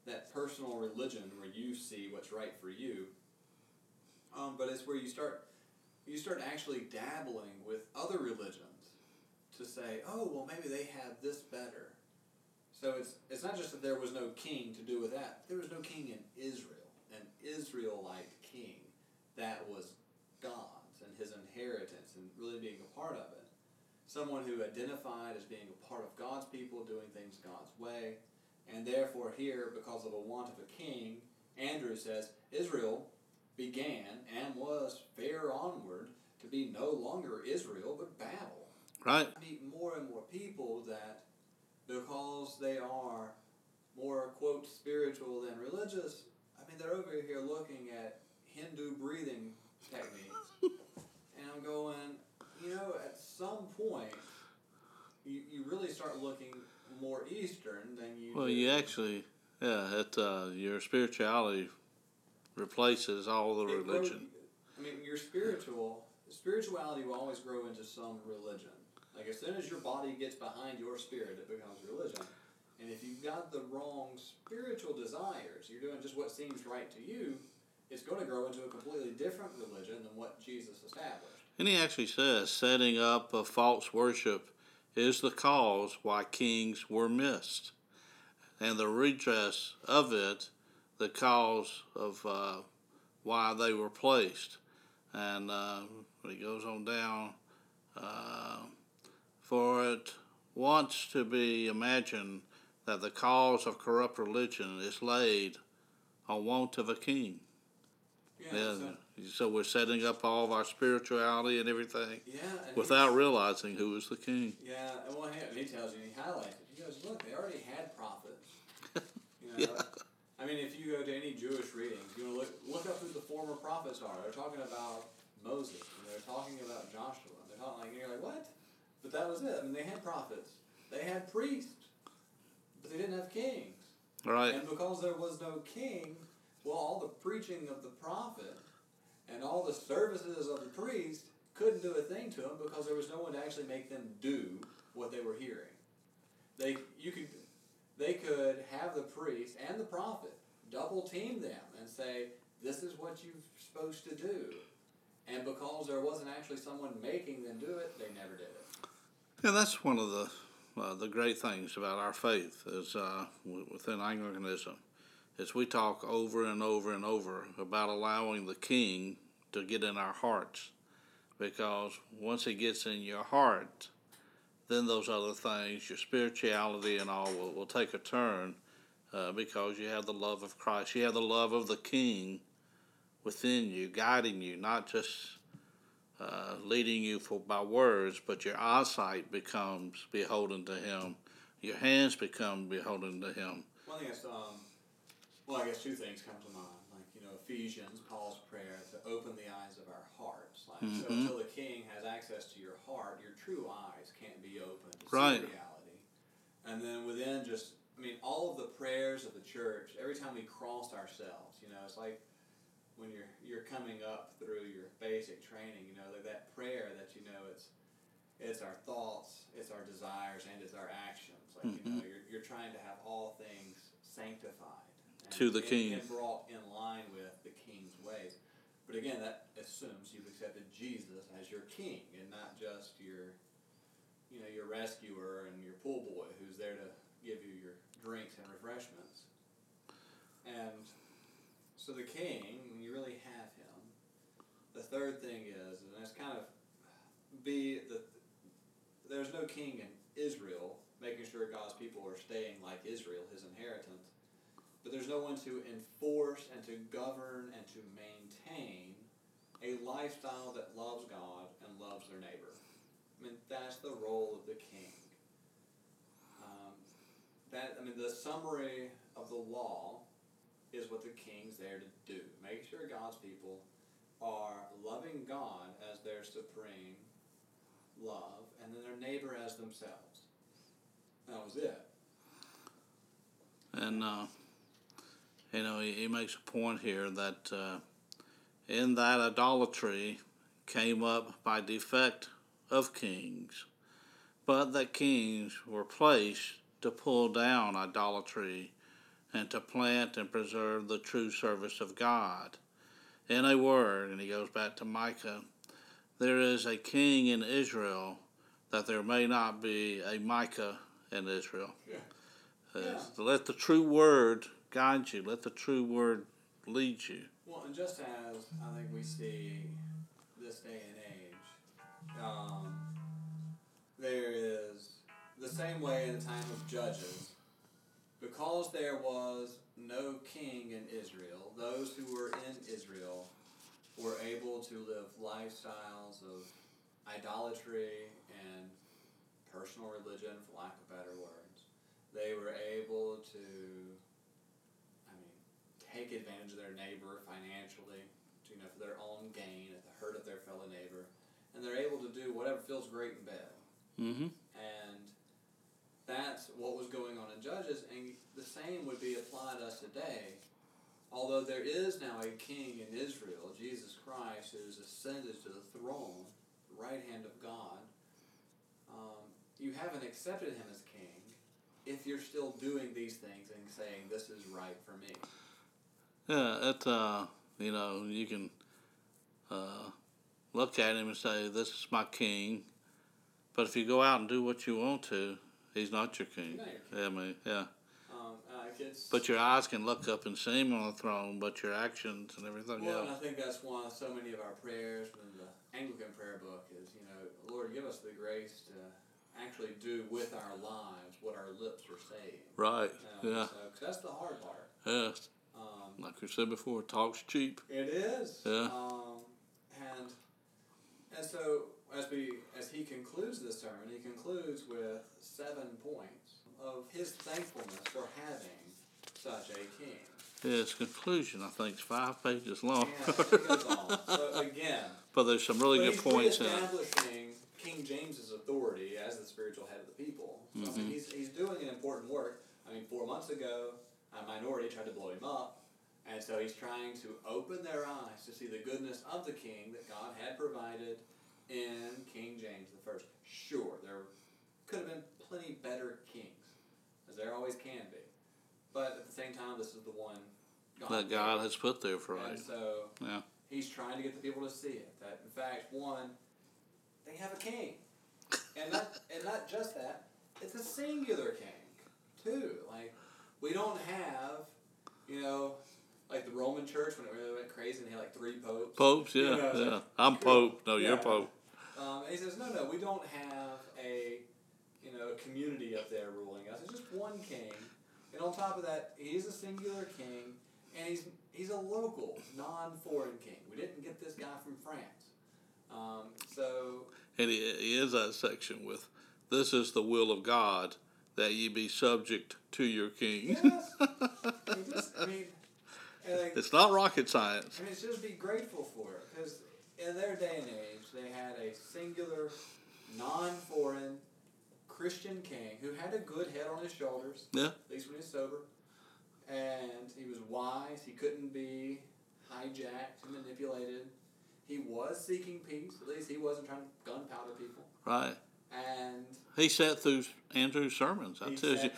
that personal religion where you see what's right for you, um, but it's where you start you start actually dabbling with other religions to say, oh, well, maybe they have this better. So it's it's not just that there was no king to do with that. There was no king in Israel, an Israelite king that was God's and his inheritance and really being a part of it. someone who identified as being a part of God's people, doing things God's way. And therefore here, because of a want of a king, Andrew says, Israel began and was fair onward to be no longer Israel, but Babel. Right. I meet more and more people that, because they are more, quote, spiritual than religious, I mean, they're over here looking at Hindu breathing techniques. And I'm going, you know, at some point, you, you really start looking more Eastern than you Well, do. You actually, yeah, it, uh, your spirituality replaces all the it religion. Grows, I mean, your spiritual, spirituality will always grow into some religion. Like, as soon as your body gets behind your spirit, it becomes religion. And if you've got the wrong spiritual desires, you're doing just what seems right to you, it's going to grow into a completely different religion than what Jesus established. And he actually says, setting up a false worship is the cause why kings were missed. And the redress of it, the cause of uh, why they were placed. And uh, he goes on down, uh, for it wants to be imagined that the cause of corrupt religion is laid on want of a king. Yeah, and so, so we're setting up all of our spirituality and everything yeah, and without realizing who is the king. Yeah, and well, he tells you, he highlights it. He goes, look, they already had prophets. You know, yeah. I mean, if you go to any Jewish readings, you know, look, look up who the former prophets are. They're talking about Moses, and they're talking about Joshua. They're talking like, and you're like, what? But that was it. I mean, they had prophets. They had priests. But they didn't have kings. Right. And because there was no king, well, all the preaching of the prophet and all the services of the priest couldn't do a thing to them because there was no one to actually make them do what they were hearing. They you could they could have the priest and the prophet double team them and say, this is what you're supposed to do. And because there wasn't actually someone making them do it, they never did it. Yeah, that's one of the uh, the great things about our faith is uh, within Anglicanism. As we talk over and over and over about allowing the king to get in our hearts, because once he gets in your heart, then those other things, your spirituality and all, will, will take a turn uh, because you have the love of Christ. You have the love of the king within you, guiding you, not just uh, leading you for, by words, but your eyesight becomes beholden to him. Your hands become beholden to him. One thing I saw... Well, I guess two things come to mind. Like, you know, Ephesians, Paul's prayer to open the eyes of our hearts. Like, mm-hmm. So until the king has access to your heart, your true eyes can't be opened to right. see reality. And then within just, I mean, all of the prayers of the church, every time we cross ourselves, you know, it's like when you're you're coming up through your basic training, you know, like that prayer that, you know, it's it's our thoughts, it's our desires, and it's our actions. Like, mm-hmm. you know, you're you're trying to have all things sanctified. To the and, king. And brought in line with the king's ways. But again, that assumes you've accepted Jesus as your king and not just your, you know, your rescuer and your pool boy who's there to give you your drinks and refreshments. And so the king, you really have him. The third thing is, and it's kind of be the, there's no king in Israel, making sure God's people are staying like Israel, his inheritance. But there's no one to enforce and to govern and to maintain a lifestyle that loves God and loves their neighbor. I mean, that's the role of the king. Um, that I mean, the summary of the law is what the king's there to do. Make sure God's people are loving God as their supreme love and then their neighbor as themselves. That was it. And, uh... You know, he, he makes a point here that uh, in that idolatry came up by defect of kings, but that kings were placed to pull down idolatry and to plant and preserve the true service of God. In a word, and he goes back to Micah, there is a king in Israel that there may not be a Micah in Israel. Yeah. Uh, yeah. So let the true word guide you. Let the true word lead you. Well, and just as I think we see this day and age, um, they same way in the time of Judges. Because there was no king in Israel, those who were in Israel were able to live lifestyles of idolatry and personal religion, for lack of better words. They were able to, I mean, take advantage of their neighbor financially, to, you know, for their own gain, at the hurt of their fellow neighbor. And they're able to do whatever feels great in bed. Mm-hmm. And that's what was going on in Judges, and the same would be applied to us today. Although there is now a king in Israel, Jesus Christ, who has ascended to the throne, the right hand of God, um, you haven't accepted him as king if you're still doing these things and saying, this is right for me. Yeah, that's, uh, you know, you can uh, look at him and say, this is my king. But if you go out and do what you want to, he's not your king. Not your king. Yeah, I mean, yeah. Um, I guess, but your eyes can look up and see him on the throne, but your actions and everything well, else. Well, and I think that's why so many of our prayers in the Anglican prayer book is, you know, Lord, give us the grace to actually do with our lives what our lips are saying. Right, um, yeah. So, 'cause that's the hard part. Yes. Um, like we said before, talk's cheap. It is. Yeah. Um, and, and so... As we, as he concludes this sermon, he concludes with seven points of his thankfulness for having such a king. Yeah, his conclusion, I think, is five pages long. Yeah, it goes on. So again, but there's some really so good points in it. He's establishing King James's authority as the spiritual head of the people. So, mm-hmm. I mean, he's he's doing an important work. I mean, four months ago, a minority tried to blow him up. And so he's trying to open their eyes to see the goodness of the king that God had provided in King James the First. Sure, there could have been plenty better kings, as there always can be. But at the same time, this is the one God that God has put there for us. And so yeah. He's trying to get the people to see it. That in fact, one, they have a king, and not and not just that, it's a singular king too. Like we don't have, you know. Like the Roman Church, when it really went crazy and they had like three popes. Popes, yeah, you know, yeah. Like, I'm Pope. No, yeah. You're Pope. Um, and he says, no, no, we don't have a, you know, community up there ruling us. It's just one king. And on top of that, he's a singular king, and he's he's a local, non-foreign king. We didn't get this guy from France. Um, so. And he, he is that section with, this is the will of God, that ye be subject to your king. Yes. I just, I mean... Like, it's not rocket science. I mean, it's just be grateful for it. Because in their day and age, they had a singular, non-foreign Christian king who had a good head on his shoulders. Yeah. At least when he was sober. And he was wise. He couldn't be hijacked and manipulated. He was seeking peace. At least he wasn't trying to gunpowder people. Right. And... He sat through Andrew's sermons, I tell you.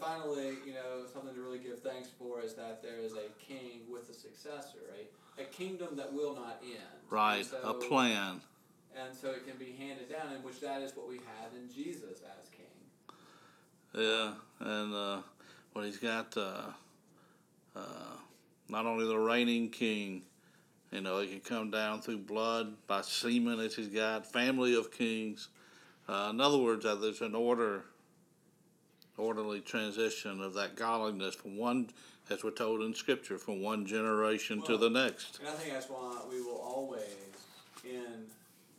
Finally, you know, something to really give thanks for is that there is a king with a successor, a, a kingdom that will not end. Right, so, a plan. And so it can be handed down, in which that is what we have in Jesus as king. Yeah, and uh, well, he's got uh, uh, not only the reigning king, you know, he can come down through blood, by semen as he's got, family of kings. Uh, in other words, uh, there's an order... orderly transition of that godliness from one, as we're told in Scripture, from one generation well, to the next. And I think that's why we will always, in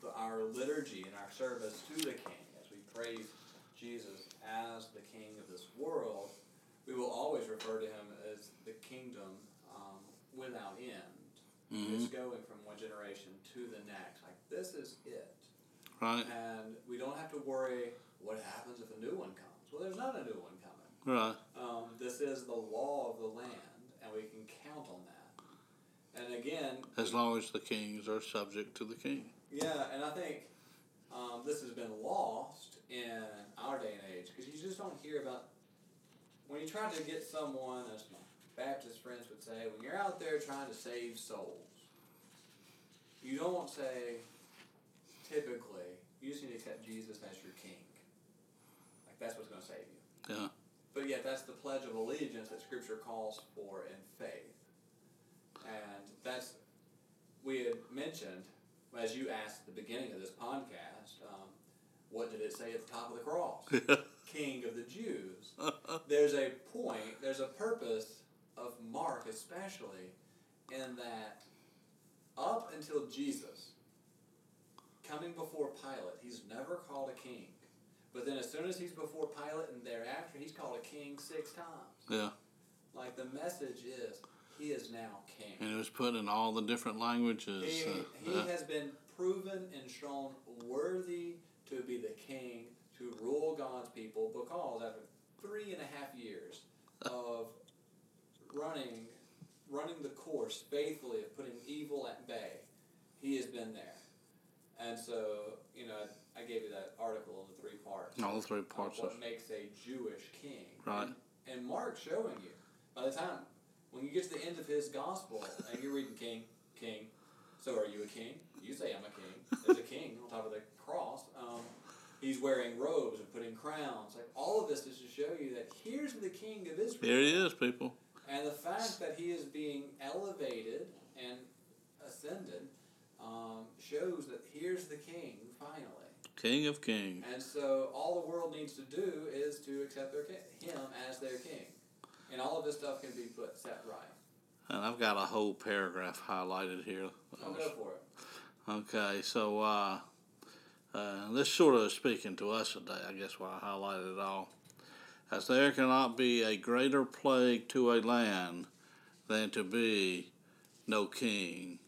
the, our liturgy, in our service to the King, as we praise Jesus as the King of this world, we will always refer to him as the kingdom um, without end. Mm-hmm. It's going from one generation to the next. Like, this is it. Right. And we don't have to worry what happens if a new one comes. Well, there's not a new one coming. Right. Um, this is the law of the land, and we can count on that. And again... As long as the kings are subject to the king. Yeah, and I think um, this has been lost in our day and age, because you just don't hear about... When you try to get someone, as my Baptist friends would say, when you're out there trying to save souls, you don't say, typically, you just need to accept Jesus as your king. That's what's going to save you. Yeah. But yet, that's the Pledge of Allegiance that Scripture calls for in faith. And that's, we had mentioned as you asked at the beginning of this podcast, um, what did it say at the top of the cross? King of the Jews. There's a point, there's a purpose of Mark especially, in that up until Jesus, coming before Pilate, he's never called a king. But then as soon as he's before Pilate and thereafter, he's called a king six times. Yeah. Like the message is, he is now king. And it was put in all the different languages. He, uh, he uh, has been proven and shown worthy to be the king, to rule God's people, because after three and a half years of running running the course faithfully of putting evil at bay, he has been there. And so, you know, I gave you that article in the three parts. All three parts. What makes a Jewish king. Right. And Mark's showing you, by the time, when you get to the end of his gospel, and you're reading king, king, so are you a king? You say I'm a king. There's a king on top of the cross. Um, he's wearing robes and putting crowns. Like, all of this is to show you that here's the king of Israel. Here he is, people. And the fact that he is being elevated and ascended um, shows that here's the king, finally. King of kings. And so all the world needs to do is to accept their ki- him as their king. And all of this stuff can be put set right. And I've got a whole paragraph highlighted here. I'll go for it. Okay, so uh, uh, this sort of is speaking to us today, I guess, why I highlighted it all. As there cannot be a greater plague to a land than to be no king,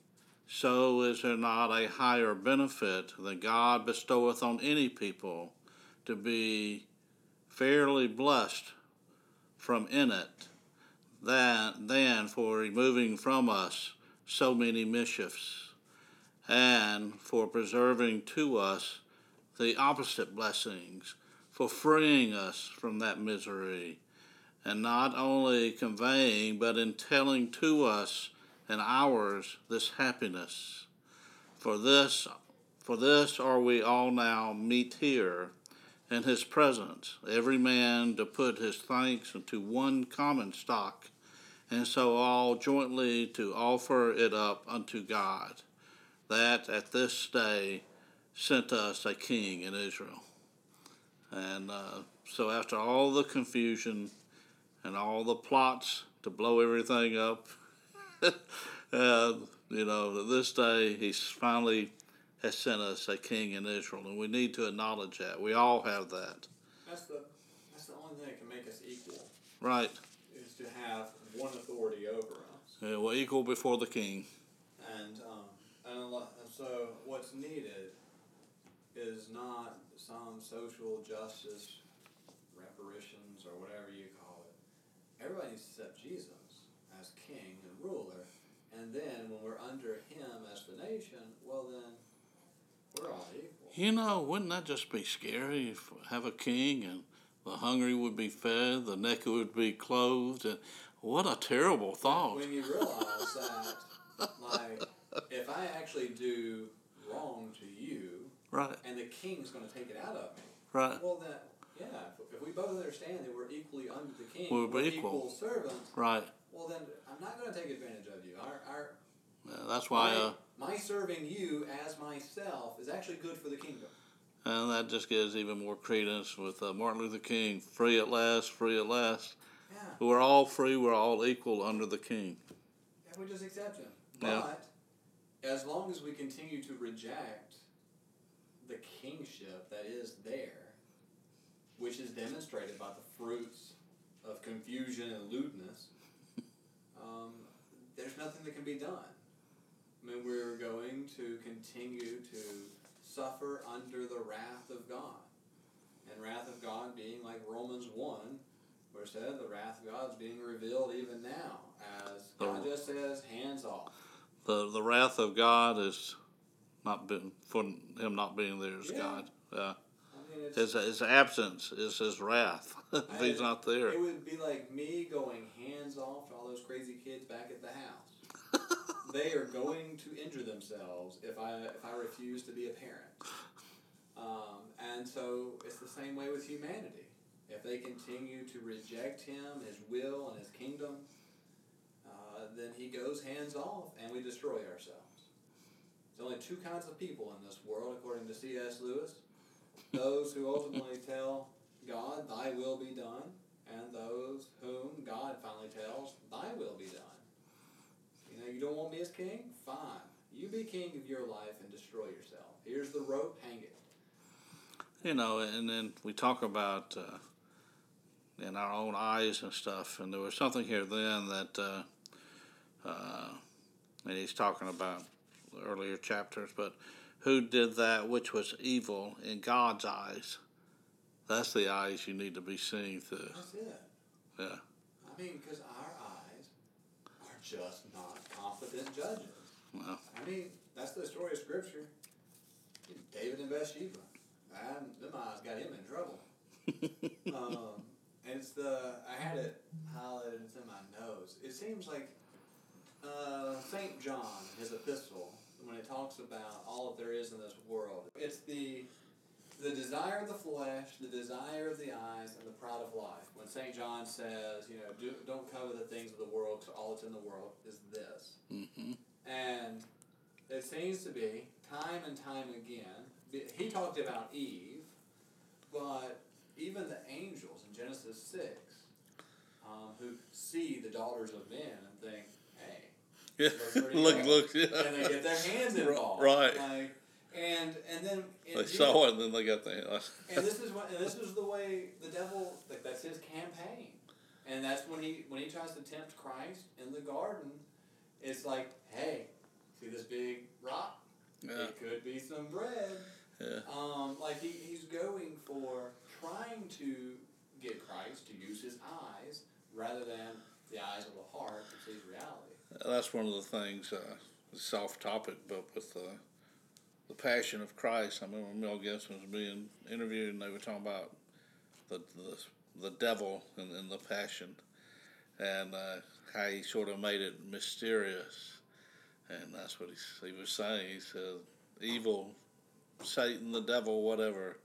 so is there not a higher benefit that God bestoweth on any people to be fairly blessed from in it that, than for removing from us so many mischiefs, and for preserving to us the opposite blessings, for freeing us from that misery, and not only conveying, but entailing to us and ours this happiness. For this, for this are we all now meet here in his presence, every man to put his thanks into one common stock, and so all jointly to offer it up unto God, that at this day sent us a king in Israel. And uh, so after all the confusion and all the plots to blow everything up, uh, you know, this day he's finally has sent us a king in Israel, and we need to acknowledge that. We all have that. That's the that's the only thing that can make us equal. Right. Is to have one authority over us. Yeah, we're equal before the king. And um, and so what's needed is not some social justice reparations or whatever you call it. Everybody needs to accept Jesus as king and ruler, and then when we're under him as the nation, well then, we're all equal. You know, wouldn't that just be scary if we have a king and the hungry would be fed, the naked would be clothed, and what a terrible thought. When you realize that, like, if I actually do wrong to you, right. And the king's going to take it out of me. Right. Well, then, yeah, if we both understand that we're equally under the king, we're, we're equal. equal servants. Right. Well, then, I'm not going to take advantage of you. Our, our, yeah, that's why... My, uh, my serving you as myself is actually good for the kingdom. And that just gives even more credence with uh, Martin Luther King, free at last, free at last. Yeah. We're all free, we're all equal under the king. And we just accept him. But, yeah. As long as we continue to reject the kingship that is there, which is demonstrated by the fruits of confusion and lewdness, um, there's nothing that can be done. I mean, we're going to continue to suffer under the wrath of God. And wrath of God being like Romans one, where it said the wrath of God is being revealed even now, as God just says, hands off. The, the wrath of God is... Not been, for him not being there is yeah. God. Uh, I mean, his, his absence is his wrath. If he's not there. It would be like me going hands off to all those crazy kids back at the house. They are going to injure themselves if I if I refuse to be a parent. Um, and so it's the same way with humanity. If they continue to reject him, his will, and his kingdom, uh, then he goes hands off and we destroy ourselves. There's only two kinds of people in this world, according to C S Lewis. Those who ultimately tell God, thy will be done, and those whom God finally tells, thy will be done. You know, you don't want me as king? Fine. You be king of your life and destroy yourself. Here's the rope, hang it. You know, and then we talk about uh, in our own eyes and stuff, and there was something here then that, uh, uh, and he's talking about earlier chapters, but who did that which was evil in God's eyes? That's the eyes you need to be seeing through. That's it. Yeah. I mean, because our eyes are just not confident judges. No. I mean, that's the story of Scripture. David and Bathsheba. Man, them eyes got him in trouble. um, and it's the, I had it highlighted, it's in my nose. It seems like uh, Saint John, his epistle, when it talks about all that there is in this world, it's the the desire of the flesh, the desire of the eyes, and the pride of life. When Saint John says, you know, do, don't covet the things of the world, because all that's in the world is this. Mm-hmm. And it seems to be, time and time again, he talked about Eve, but even the angels in Genesis six, um, who see the daughters of men and think, hey, yeah. look, cool. look, yeah. And they get their hands involved, right? Like, and and then and they Jesus, saw it, and then they got their hands. And this is what, and this is the way the devil, like that's his campaign, and that's when he when he tries to tempt Christ in the garden. It's like, hey, see this big rock? Yeah. It could be some bread. Yeah. Um, like he he's going for trying to get Christ to use his eyes rather than the eyes of the heart to see reality. That's one of the things, uh, it's off topic, but with the, the Passion of Christ, I remember Mel Gibson was being interviewed and they were talking about the the, the devil in, in the Passion and uh, how he sort of made it mysterious. And that's what he, he was saying. He said, evil, Satan, the devil, whatever,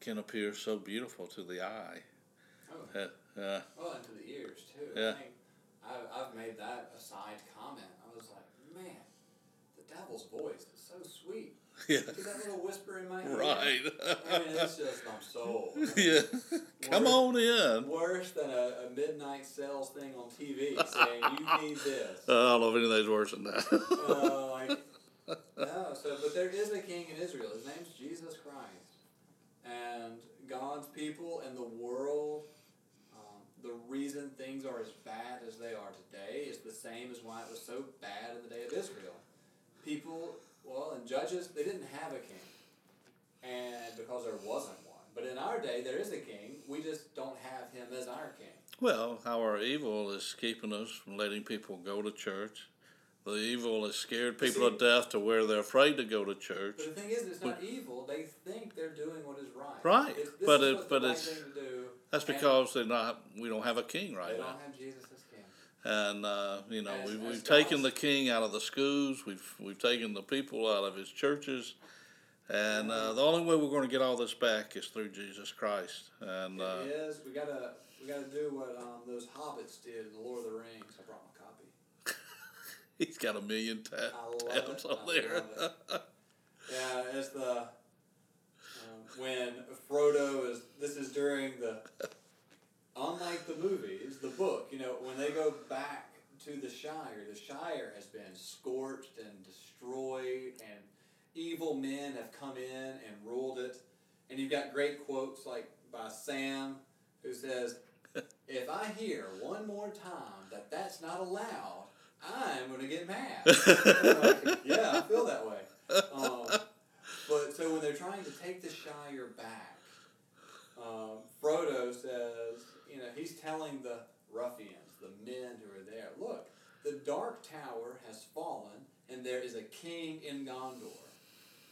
can appear so beautiful to the eye. Oh. Uh, uh, well, and to the ears, too. Yeah. I think I've made that a side comment. I was like, man, the devil's voice is so sweet. Yeah. Look at that little whisper in my ear. Right. I mean, it's just my soul. I mean, yeah. Come worse, on in. Worse than a, a midnight sales thing on T V saying, you need this. Uh, I don't know if anything's worse than that. uh, like, no, so, but there is a king in Israel. His name's Jesus Christ. And God's people and the world, the reason things are as bad as they are today is the same as why it was so bad in the day of Israel. People, well, and judges, they didn't have a king, and because there wasn't one. But in our day, there is a king. We just don't have him as our king. Well, our evil is keeping us from letting people go to church. The evil has scared people to death to where they're afraid to go to church. But the thing is, it's not but, evil. They think they're doing what is right. Right, it's, but it, but right it's that's because they're not. We don't have a king right they now. We don't have Jesus as king. And uh, you know, as, we, as we've taken the king out of the schools. We've we've taken the people out of his churches, and uh, the only way we're going to get all this back is through Jesus Christ. And it uh, is. We gotta we gotta do what um, those hobbits did in the Lord of the Rings. I brought my copy. He's got a million tabs tab on there. It. Yeah, it's the um, when Frodo is. This is during the. Unlike the movies, the book, you know, when they go back to the Shire, the Shire has been scorched and destroyed, and evil men have come in and ruled it. And you've got great quotes like by Sam, who says, "If I hear one more time that that's not allowed." I'm going to get mad. Like, yeah, I feel that way. Um, but so when they're trying to take the Shire back, um, Frodo says, you know, he's telling the ruffians, the men who are there, look, the Dark Tower has fallen, and there is a king in Gondor.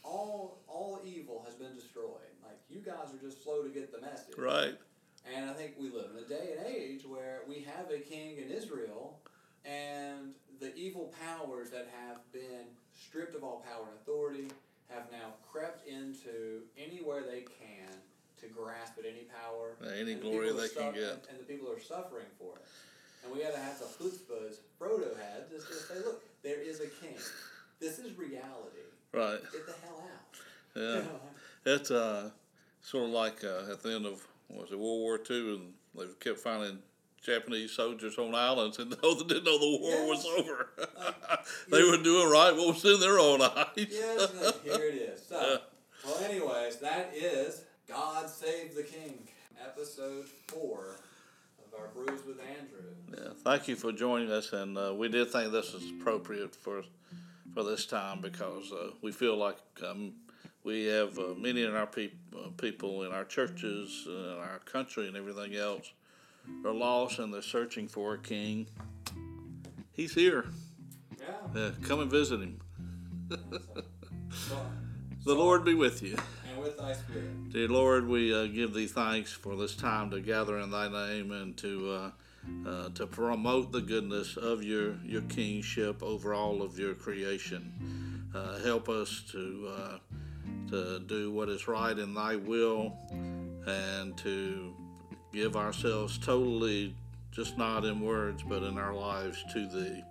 All all evil has been destroyed. Like, you guys are just slow to get the message. Right. And I think we live in a day and age where we have a king in Israel. And the evil powers that have been stripped of all power and authority have now crept into anywhere they can to grasp at any power. Uh, any glory they can get. And the people are suffering for it. And we got to have the chutzpah Frodo had to say, look, there is a king. This is reality. Right. Get the hell out. Yeah. It's uh, sort of like uh, at the end of, what was it, World War Two, and they kept finding Japanese soldiers on islands and those that didn't know the war yes. was over. Uh, they were doing right what was in their own eyes. Yes, look, here it is. So, yeah. Well, anyways, that is God Save the King, episode four of our Brews with Andrew. Yeah, thank you for joining us, and uh, we did think this is appropriate for for this time because uh, we feel like um, we have uh, many of our pe- uh, people in our churches, uh, in our country, and everything else. They're lost and they're searching for a king. He's here. Yeah. Yeah, come and visit him. The Lord be with you. And with thy spirit. Dear Lord, we uh, give thee thanks for this time to gather in thy name and to uh, uh, to promote the goodness of your, your kingship over all of your creation. Uh, help us to uh, to do what is right in thy will and to give ourselves totally, just not in words, but in our lives to thee.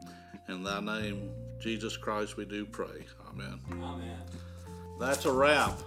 In thy name, Jesus Christ, we do pray. Amen. Amen. That's a wrap.